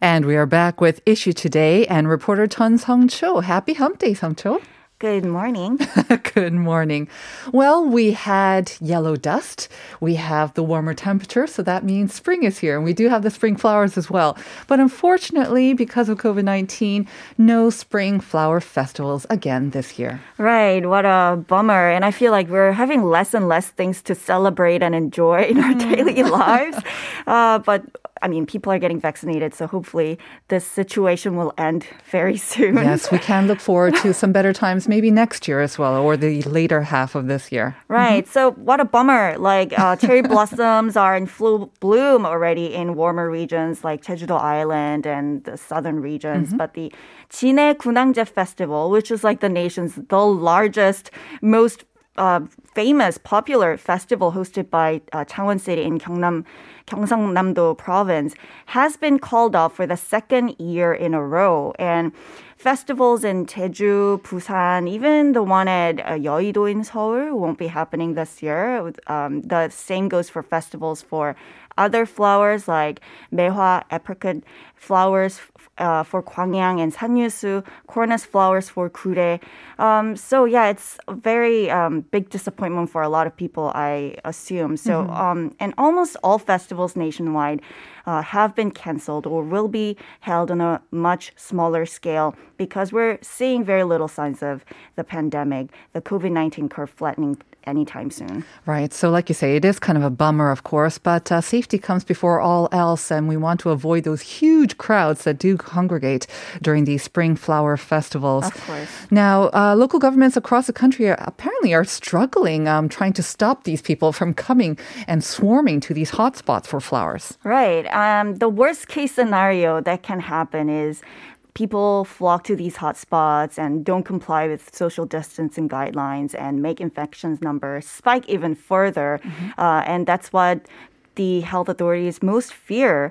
And we are back with Issue Today and reporter Tan Sung-cho. Happy Hump Day, Sung-cho. Good morning. Good morning. Well, we had yellow dust. We have the warmer temperature, so that means spring is here. And we do have the spring flowers as well. But unfortunately, because of COVID-19, no spring flower festivals again this year. Right. What a bummer. And I feel like we're having less and less things to celebrate and enjoy in our daily lives. But I mean, people are getting vaccinated, so hopefully this situation will end very soon. Yes, we can look forward to some better times maybe next year as well, or the later half of this year. Right. Mm-hmm. So what a bummer. Like cherry blossoms are in full bloom already in warmer regions like Jeju-do Island and the southern regions. Mm-hmm. But the Jinhae Gunhangje Festival, which is like the nation's the largest, most famous, popular festival hosted by Changwon City in Gyeongsangnam-do province, has been called off for the second year in a row. And festivals in Jeju, Busan, even the one at Yeouido in Seoul won't be happening this year. The same goes for festivals for other flowers like mehwa, apricot flowers for Gwangyang and sanyusu, cornus flowers for Gurye. So yeah, it's a very big disappointment for a lot of people, I assume. So and almost all festivals nationwide have been canceled or will be held on a much smaller scale because we're seeing very little signs of the pandemic, the COVID-19 curve flattening anytime soon. Right. So like you say, it is kind of a bummer, of course, but safety comes before all else, and we want to avoid those huge crowds that do congregate during these spring flower festivals. Of course. Now, local governments across the country are apparently struggling trying to stop these people from coming and swarming to these hotspots for flowers. Right. The worst case scenario that can happen is people flock to these hotspots and don't comply with social distancing guidelines and make infections numbers spike even further. Mm-hmm. And that's what the health authorities most fear.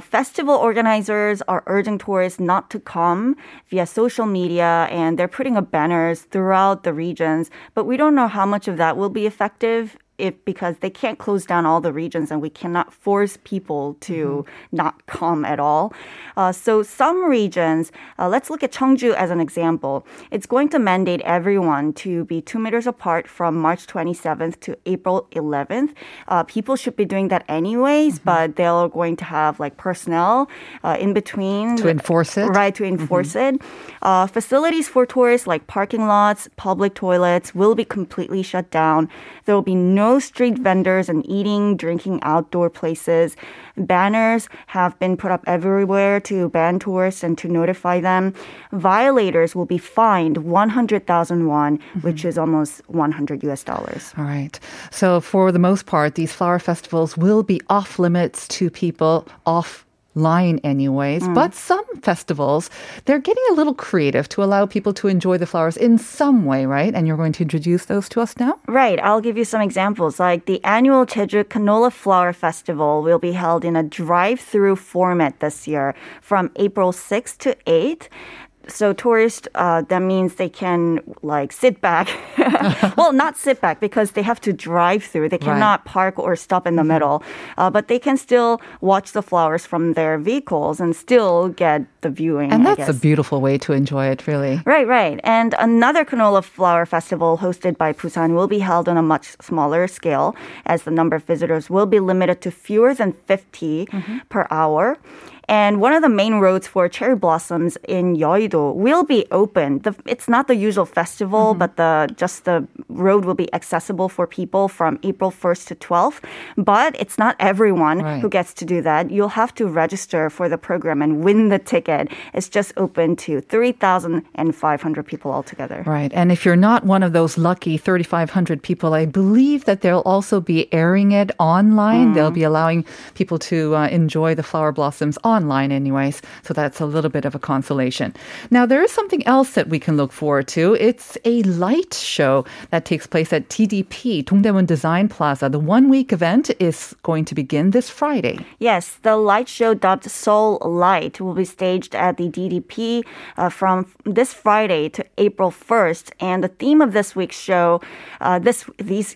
Festival organizers are urging tourists not to come via social media, and they're putting up banners throughout the regions. But we don't know how much of that will be effective, because they can't close down all the regions and we cannot force people to not come at all. So some regions, let's look at Chungju as an example. It's going to mandate everyone to be 2 meters apart from March 27th to April 11th. People should be doing that anyways, but they're going to have like personnel in between. To enforce it. Right, to enforce it. Facilities for tourists like parking lots, public toilets will be completely shut down. There will be no street vendors and eating, drinking outdoor places. Banners have been put up everywhere to ban tourists and to notify them. Violators will be fined 100,000 won, which is almost $100. All right. So for the most part, these flower festivals will be off limits to people, offline anyways, but some festivals, they're getting a little creative to allow people to enjoy the flowers in some way, right? And you're going to introduce those to us now? Right. I'll give you some examples. Like the annual Jeju Canola Flower Festival will be held in a drive-through format this year from April 6th to 8th. So tourists, that means they can like sit back. Well, not sit back because they have to drive through. They cannot park or stop in the middle. But they can still watch the flowers from their vehicles and still get the viewing. And that's a beautiful way to enjoy it, really. Right, right. And another Canola Flower Festival hosted by Busan will be held on a much smaller scale, as the number of visitors will be limited to fewer than 50 per hour. And one of the main roads for cherry blossoms in Yeouido will be open. It's not the usual festival, but the road will be accessible for people from April 1st to 12th. But it's not everyone who gets to do that. You'll have to register for the program and win the ticket. It's just open to 3,500 people altogether. Right. And if you're not one of those lucky 3,500 people, I believe that they'll also be airing it online. They'll be allowing people to enjoy the flower blossoms online. online anyways, so that's a little bit of a consolation. Now, there is something else that we can look forward to. It's a light show that takes place at TDP, Dongdaemun Design Plaza. The one-week event is going to begin this Friday. Yes, the light show dubbed Seoul Light will be staged at the DDP from this Friday to April 1st. And the theme of this week's show, this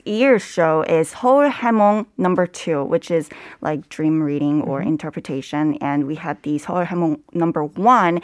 year's show, is Seoul Haemong No. 2, which is like dream reading or interpretation. And we had the Seoul Haemong No. 1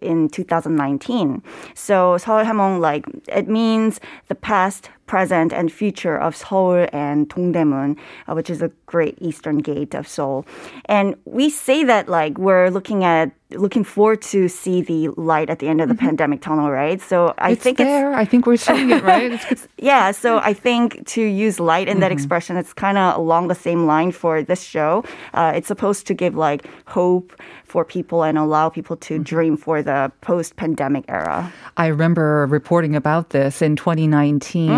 in 2019. So Seoul Haemong, like, it means the past, present, and future of Seoul and Dongdaemun, which is a great eastern gate of Seoul. And we say that like we're looking forward to see the light at the end of the pandemic tunnel, right? So I think we're seeing it, right? Yeah, so I think to use light in that expression, it's kind of along the same line for this show. It's supposed to give like hope for people and allow people to dream for the post-pandemic era. I remember reporting about this in 2019,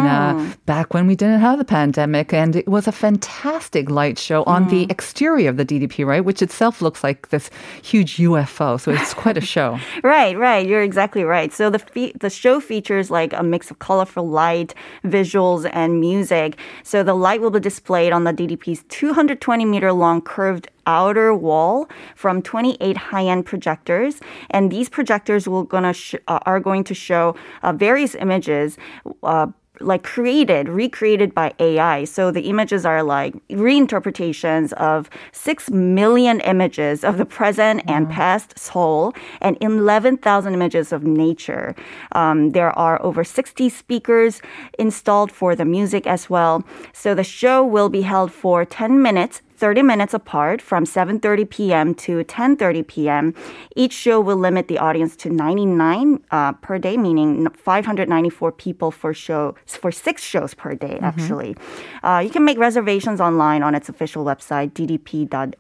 back when we didn't have the pandemic, and it was a fantastic light show on the exterior of the DDP, right? Which itself looks like this huge UFO. So it's quite a show. Right. You're exactly right. So the show features like a mix of colorful light, visuals, and music. So the light will be displayed on the DDP's 220-meter-long curved outer wall from 28 high-end projectors, and these projectors are going to show various images. Like recreated by AI. So the images are like reinterpretations of 6 million images of the present and past Seoul and 11,000 images of nature. There are over 60 speakers installed for the music as well. So the show will be held for 30 minutes apart from 7:30 p.m. to 10:30 p.m. Each show will limit the audience to 99 per day, meaning 594 people for 6 shows per day, actually. You can make reservations online on its official website, ddp.or.kr.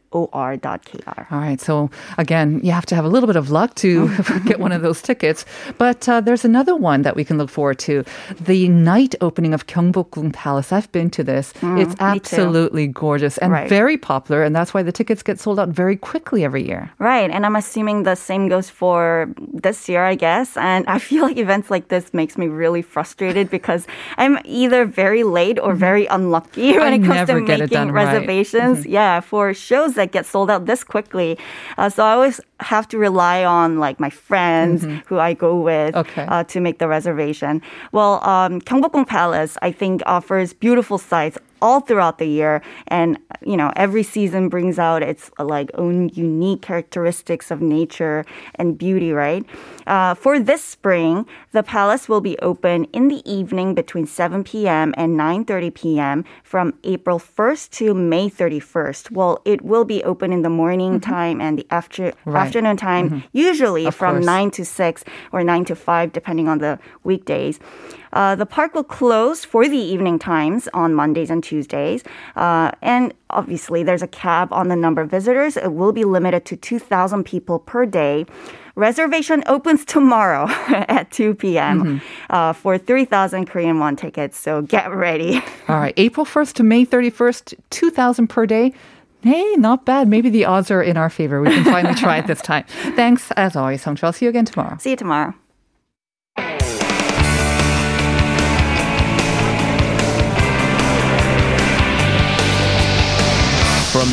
All right, so again, you have to have a little bit of luck to get one of those tickets. But there's another one that we can look forward to, the night opening of Gyeongbokgung Palace. I've been to this. It's absolutely gorgeous and very popular, and that's why the tickets get sold out very quickly every year. Right, and I'm assuming the same goes for this year, I guess. And I feel like events like this makes me really frustrated because I'm either very late or very unlucky when it comes to making reservations. Right. Yeah, for shows that get sold out this quickly. So I always have to rely on like my friends who I go with to make the reservation. Well, Gyeongbokgung Palace, I think, offers beautiful sights all throughout the year, and you know, every season brings out its like own unique characteristics of nature and beauty, right? For this spring, the palace will be open in the evening between 7 p.m. and 9:30 p.m. from April 1st to May 31st. Well, it will be open in the morning time and the afternoon time, usually from 9 to 6 or 9 to 5, depending on the weekdays. The park will close for the evening times on Mondays and Tuesdays. And obviously, there's a cap on the number of visitors. It will be limited to 2,000 people per day. Reservation opens tomorrow at 2 p.m. For 3,000 Korean won tickets. So get ready. All right. April 1st to May 31st, 2,000 per day. Hey, not bad. Maybe the odds are in our favor. We can finally try it this time. Thanks, as always, Sung-cho. I'll see you again tomorrow. See you tomorrow. From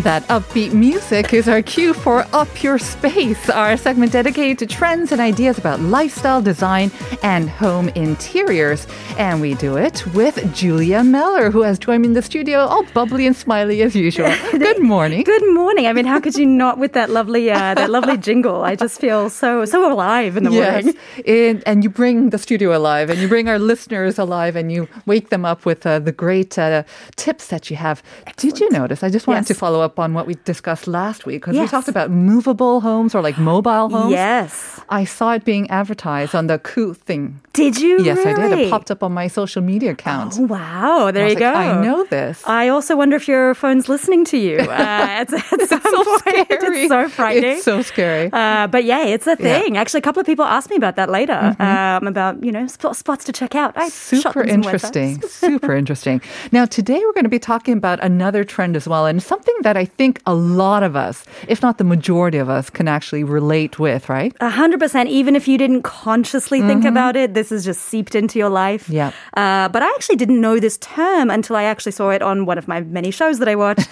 And that upbeat music is our cue for Up Your Space, our segment dedicated to trends and ideas about lifestyle design and home interiors. And we do it with Julia Meller, who has joined me in the studio, all bubbly and smiley as usual. Good morning. Good morning. I mean, how could you not with that lovely jingle? I just feel so alive in the morning. And you bring the studio alive, and you bring our listeners alive, and you wake them up with the great tips that you have. Excellent. Did you notice? I just wanted to follow up on what we discussed last week, because we talked about movable homes or like mobile homes. Yes. I saw it being advertised on the Coup thing. Did you? Yes, really? I did. It popped up on my social media account. Oh, wow. There you go. I know this. I also wonder if your phone's listening to you. It's so scary. It's so frightening. It's so scary. But yeah, it's a thing. Yeah. Actually, a couple of people asked me about that later, about, you know, spots to check out. Super interesting. Now, today we're going to be talking about another trend as well, and something that I think a lot of us, if not the majority of us, can actually relate with, right? 100%. Even if you didn't consciously think about it, this is just seeped into your life. Yeah. But I actually didn't know this term until I actually saw it on one of my many shows that I watch,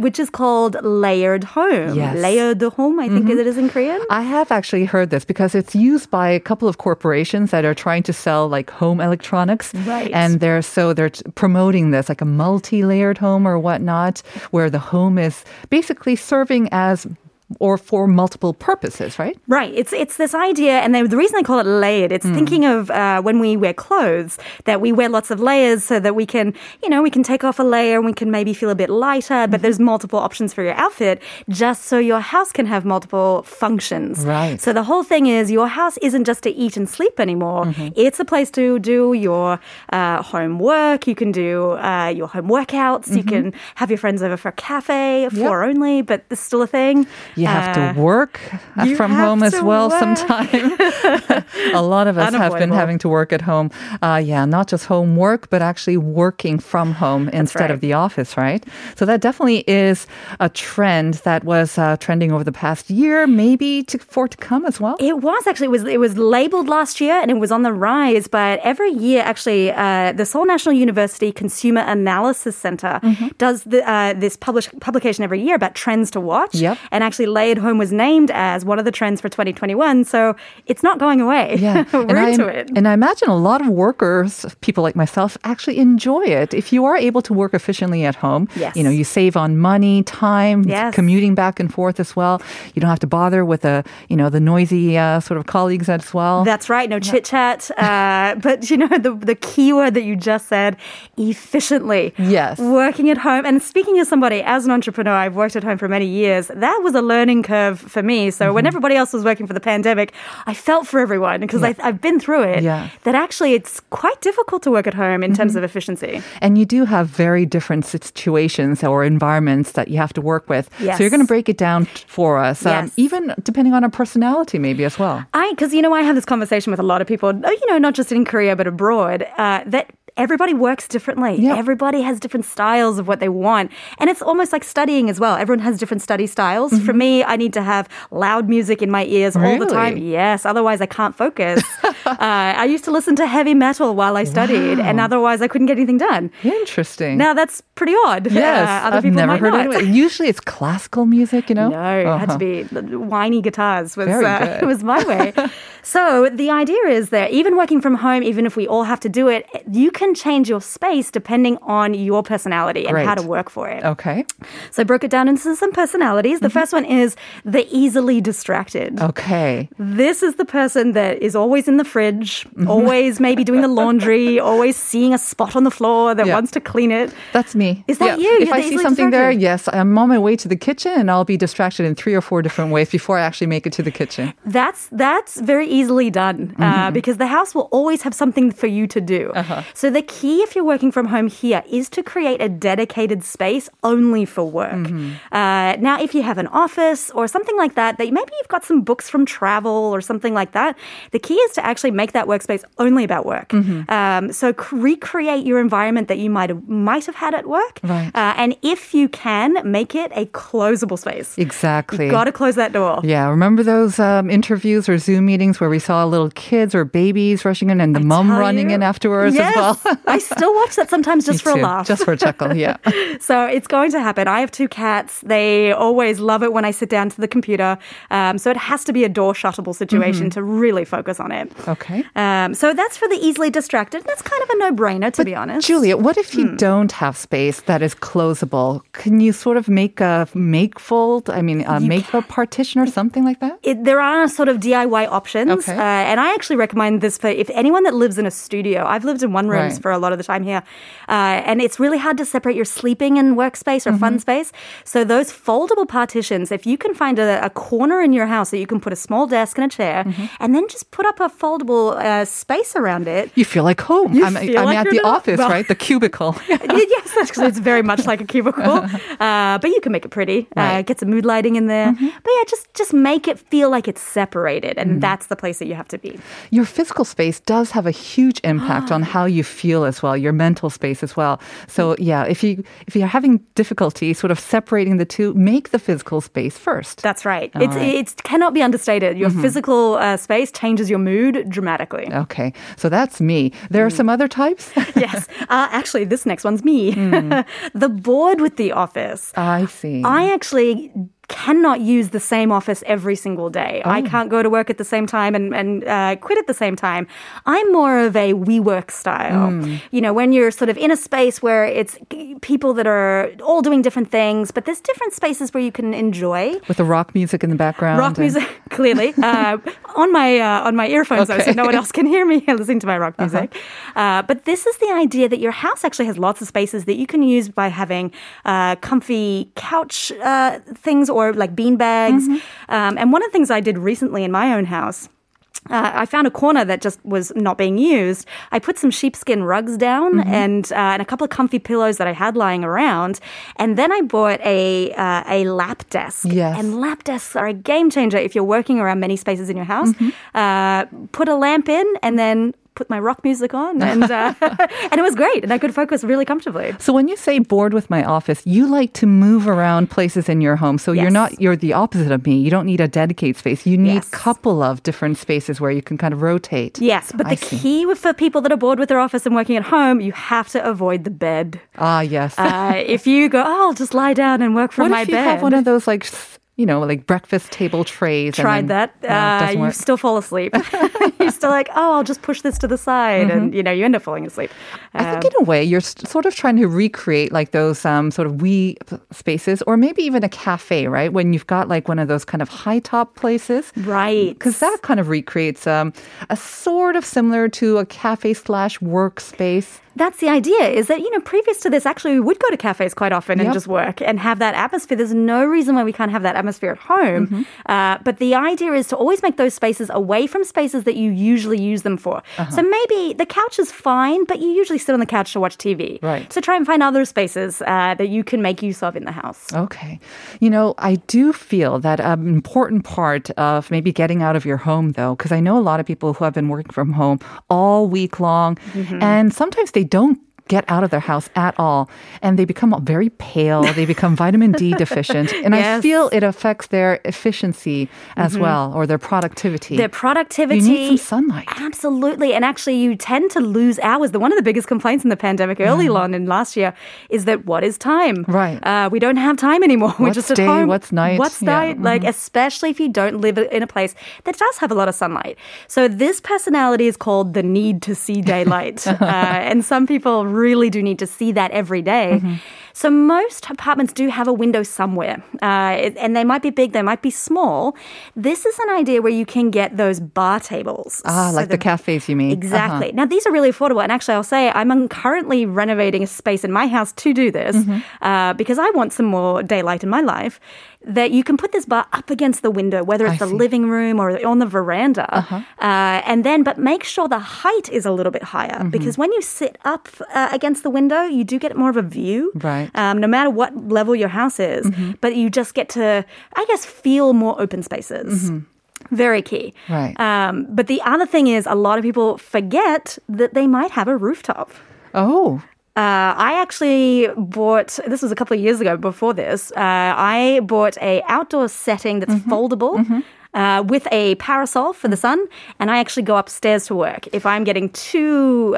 which is called layered home. Yes. Layered home, I think it is in Korean. I have actually heard this because it's used by a couple of corporations that are trying to sell like home electronics. Right. And they're promoting this like a multi-layered home or whatnot, where the home is basically serving as or for multiple purposes, right? Right. It's this idea, and the reason I call it layered, it's thinking of when we wear clothes, that we wear lots of layers so that we can, you know, we can take off a layer and we can maybe feel a bit lighter, but there's multiple options for your outfit, just so your house can have multiple functions. Right. So the whole thing is your house isn't just to eat and sleep anymore. It's a place to do your home work. You can do your home workouts. You can have your friends over for a cafe, floor only, but it's still a thing. You have to work from home as well sometimes. A lot of us have been having to work at home. Not just homework, but actually working from home instead of the office, right? So that definitely is a trend that was trending over the past year, maybe to come as well. It was actually. It was labeled last year and it was on the rise. But every year, actually, the Seoul National University Consumer Analysis Center does this publication every year about trends to watch. Yep. And actually, layered home was named as one of the trends for 2021, so it's not going away. Yeah. And I imagine a lot of workers, people like myself, actually enjoy it. If you are able to work efficiently at home, you know, you save on money, time, commuting back and forth as well. You don't have to bother with the noisy sort of colleagues as well. That's right. No chit chat. But you know, the key word that you just said, efficiently. Yes. Working at home, and speaking as somebody, as an entrepreneur, I've worked at home for many years. That was a learning curve for me. So when everybody else was working for the pandemic, I felt for everyone because I've been through it, that actually it's quite difficult to work at home in terms of efficiency. And you do have very different situations or environments that you have to work with. Yes. So you're going to break it down for us, even depending on our personality maybe as well. Because, you know, I have this conversation with a lot of people, you know, not just in Korea but abroad, that everybody works differently. Yep. Everybody has different styles of what they want. And it's almost like studying as well. Everyone has different study styles. For me, I need to have loud music in my ears all the time. Yes, otherwise I can't focus. I used to listen to heavy metal while I studied, and otherwise I couldn't get anything done. Interesting. Now, that's pretty odd. Yes, other I've people never might heard not. Of it. Usually it's classical music, you know? No, it had to be whiny guitars was my way. So the idea is that even working from home, even if we all have to do it, you can change your space depending on your personality and how to work for it. Okay. So I broke it down into some personalities. The first one is the easily distracted. Okay. This is the person that is always in the fridge, always maybe doing the laundry, always seeing a spot on the floor that wants to clean it. That's me. Is that you? If I see something there, I'm on my way to the kitchen and I'll be distracted in 3 or 4 different ways before I actually make it to the kitchen. That's very easily done because the house will always have something for you to do. So the key if you're working from home here is to create a dedicated space only for work. Now, if you have an office or something like that maybe you've got some books from travel or something like that, the key is to actually make that workspace only about work. So recreate your environment that you might have had at work. Right. And if you can, make it a closable space. Exactly. You've got to close that door. Yeah, remember those interviews or Zoom meetings where we saw little kids or babies rushing in and the mom running in afterwards as well? I still watch that sometimes just for a laugh. Just for a chuckle, yeah. So it's going to happen. I have two cats. They always love it when I sit down to the computer. So it has to be a door-shuttable situation to really focus on it. Okay. So that's for the easily distracted. That's kind of a no-brainer, to be honest. Julia, what if you don't have space that is closable? Can you sort of make a make-fold, a partition or something like that? There are sort of DIY options. Okay. And I actually recommend this for if anyone that lives in a studio. I've lived in one rooms for a lot of the time here. And it's really hard to separate your sleeping and workspace or fun space. So those foldable partitions, if you can find a corner in your house that you can put a small desk and a chair and then just put up a foldable space around it. You feel like home. I'm at the office, right? The cubicle. Yes, because it's very much like a cubicle. But you can make it pretty. Get some mood lighting in there. But yeah, just make it feel like it's separated. And that's the place that you have to be. Your physical space does have a huge impact on how you feel as well, your mental space as well. So yeah, if you're having difficulty sort of separating the two, make the physical space first. That's right. It cannot be understated. Your physical space changes your mood dramatically. Okay, so that's me. There are some other types? Yes. Actually, this next one's me. The bored with the office. I see. I actually cannot use the same office every single day. Oh. I can't go to work at the same time and quit at the same time. I'm more of a WeWork style. You know, when you're sort of in a space where it's people that are all doing different things, but there's different spaces where you can enjoy. With the rock music in the background. Rock music, clearly. On my earphones, though, so no one else can hear me listening to my rock music. But this is the idea that your house actually has lots of spaces that you can use by having comfy couch things or like bean bags. And one of the things I did recently in my own house, I found a corner that just was not being used. I put some sheepskin rugs down and a couple of comfy pillows that I had lying around. And then I bought a lap desk. Yes. And lap desks are a game changer if you're working around many spaces in your house. Put a lamp in and then put my rock music on and it was great, and I could focus really comfortably. So when you say bored with my office, you like to move around places in your home. So you're the opposite of me. You don't need a dedicated space. You need a couple of different spaces where you can kind of rotate. Yes, but the key for people that are bored with their office and working at home, you have to avoid the bed. Ah, yes. If you go, I'll just lie down and work from my bed. What if you have one of those like breakfast table trays. You still fall asleep. You're still like, I'll just push this to the side. And, you end up falling asleep. I think in a way, you're sort of trying to recreate like those sort of wee spaces or maybe even a cafe, right? When you've got like one of those kind of high top places. Right. Because that kind of recreates a sort of similar to a cafe / workspace. That's the idea, is that, previous to this, actually, we would go to cafes quite often and just work and have that atmosphere. There's no reason why we can't have that atmosphere at home. But the idea is to always make those spaces away from spaces that you usually use them for. So maybe the couch is fine, but you usually sit on the couch to watch TV. Right. So try and find other spaces that you can make use of in the house. Okay. I do feel that an important part of maybe getting out of your home, though, because I know a lot of people who have been working from home all week long, and sometimes they don't get out of their house at all, and they become very pale. They become vitamin D deficient, and I feel it affects their efficiency as well, or their productivity. You need some sunlight. Absolutely, and actually you tend to lose hours. One of the biggest complaints in the pandemic early on in last year is that what is time? Right. We don't have time anymore. We're just at home. What's night? What's night? Like, especially if you don't live in a place that does have a lot of sunlight. So this personality is called the need to see daylight. And some people really do need to see that every day. So most apartments do have a window somewhere, and they might be big, they might be small. This is an idea where you can get those bar tables. Ah, so like the cafes, you mean. Exactly. Now, these are really affordable, and actually, I'll say I'm currently renovating a space in my house to do this because I want some more daylight in my life, that you can put this bar up against the window, whether it's the living room or on the veranda, but make sure the height is a little bit higher because when you sit up against the window, you do get more of a view. Right. No matter what level your house is, but you just get to, I guess, feel more open spaces. Very key. Right. But the other thing is, a lot of people forget that they might have a rooftop. Oh. I actually bought, this was a couple of years ago before this, I bought a outdoor setting that's foldable. with a parasol for the sun, and I actually go upstairs to work. If I'm getting too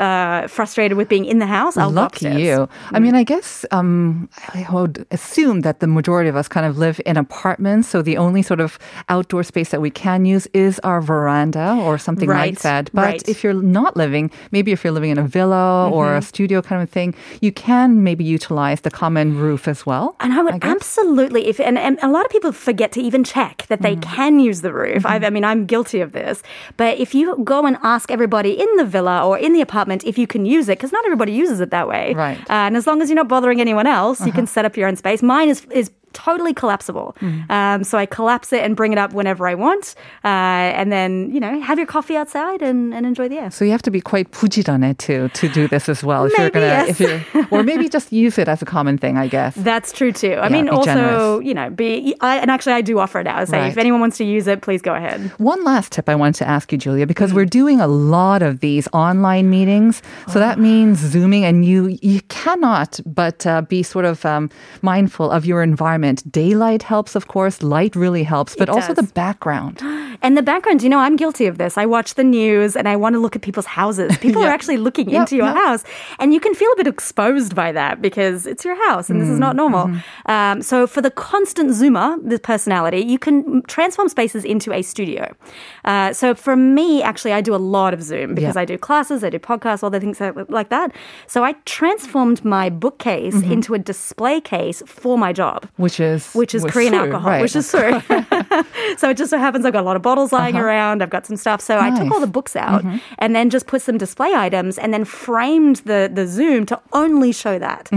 frustrated with being in the house, I'll go upstairs. Lucky you. I mean, I guess I would assume that the majority of us kind of live in apartments, so the only sort of outdoor space that we can use is our veranda or something like that. But if you're not living, maybe if you're living in a villa or a studio kind of thing, you can maybe utilize the common roof as well. And I would absolutely, and a lot of people forget to even check that they can use the roof. I mean, I'm guilty of this. But if you go and ask everybody in the villa or in the apartment if you can use it, because not everybody uses it that way. Right. And as long as you're not bothering anyone else, you can set up your own space. Mine is totally collapsible. So I collapse it and bring it up whenever I want. And then, you know, have your coffee outside and enjoy the air. So you have to be quite 부지런해 to do this as well. Or maybe just use it as a common thing, I guess. That's true too. I mean, also, generous. You know, and actually I do offer it out. I say, if anyone wants to use it, please go ahead. One last tip I wanted to ask you, Julia, because we're doing a lot of these online meetings. So that means Zooming, and you cannot but be sort of mindful of your environment. Daylight helps, of course. Light really helps, but also the background. And the background, you know, I'm guilty of this. I watch the news and I want to look at people's houses. People are actually looking into your house, and you can feel a bit exposed by that because it's your house and this is not normal. So for the constant Zoomer, the personality, you can transform spaces into a studio. So for me, actually, I do a lot of Zoom because I do classes, I do podcasts, all the things like that. So I transformed my bookcase into a display case for my job. Which is Korean alcohol, which is suri. So it just so happens I've got a lot of bottles lying around. I've got some stuff. So I took all the books out and then just put some display items and then framed the Zoom to only show that.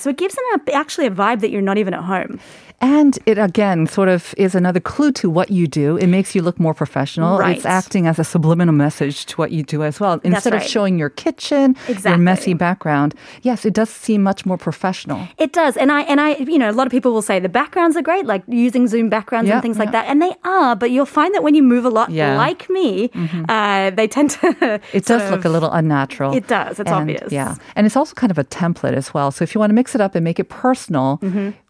So it gives it actually a vibe that you're not even at home. And it, again, sort of is another clue to what you do. It makes you look more professional. Right. It's acting as a subliminal message to what you do as well. Instead of showing your kitchen, your messy background. Yes, it does seem much more professional. It does. And I, you know, a lot of people will say the backgrounds are great, like using Zoom backgrounds and things like that. And they are, but you'll find that when you move a lot, like me, they tend to... It does look a little unnatural. It does. It's obvious. Yeah. And it's also kind of a template as well. So if you want to mix it up and make it personal...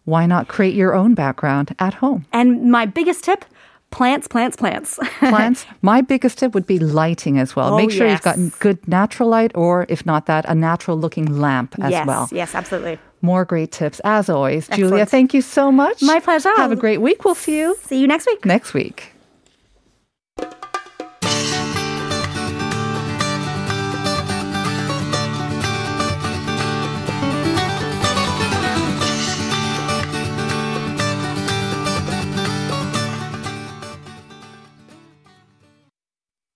Why not create your own background at home? And my biggest tip... Plants. My biggest tip would be lighting as well. Make sure you've got good natural light, or if not that, a natural-looking lamp as well. Yes, absolutely. More great tips, as always. Excellent. Julia, thank you so much. My pleasure. Have a great week. We'll see you. See you next week.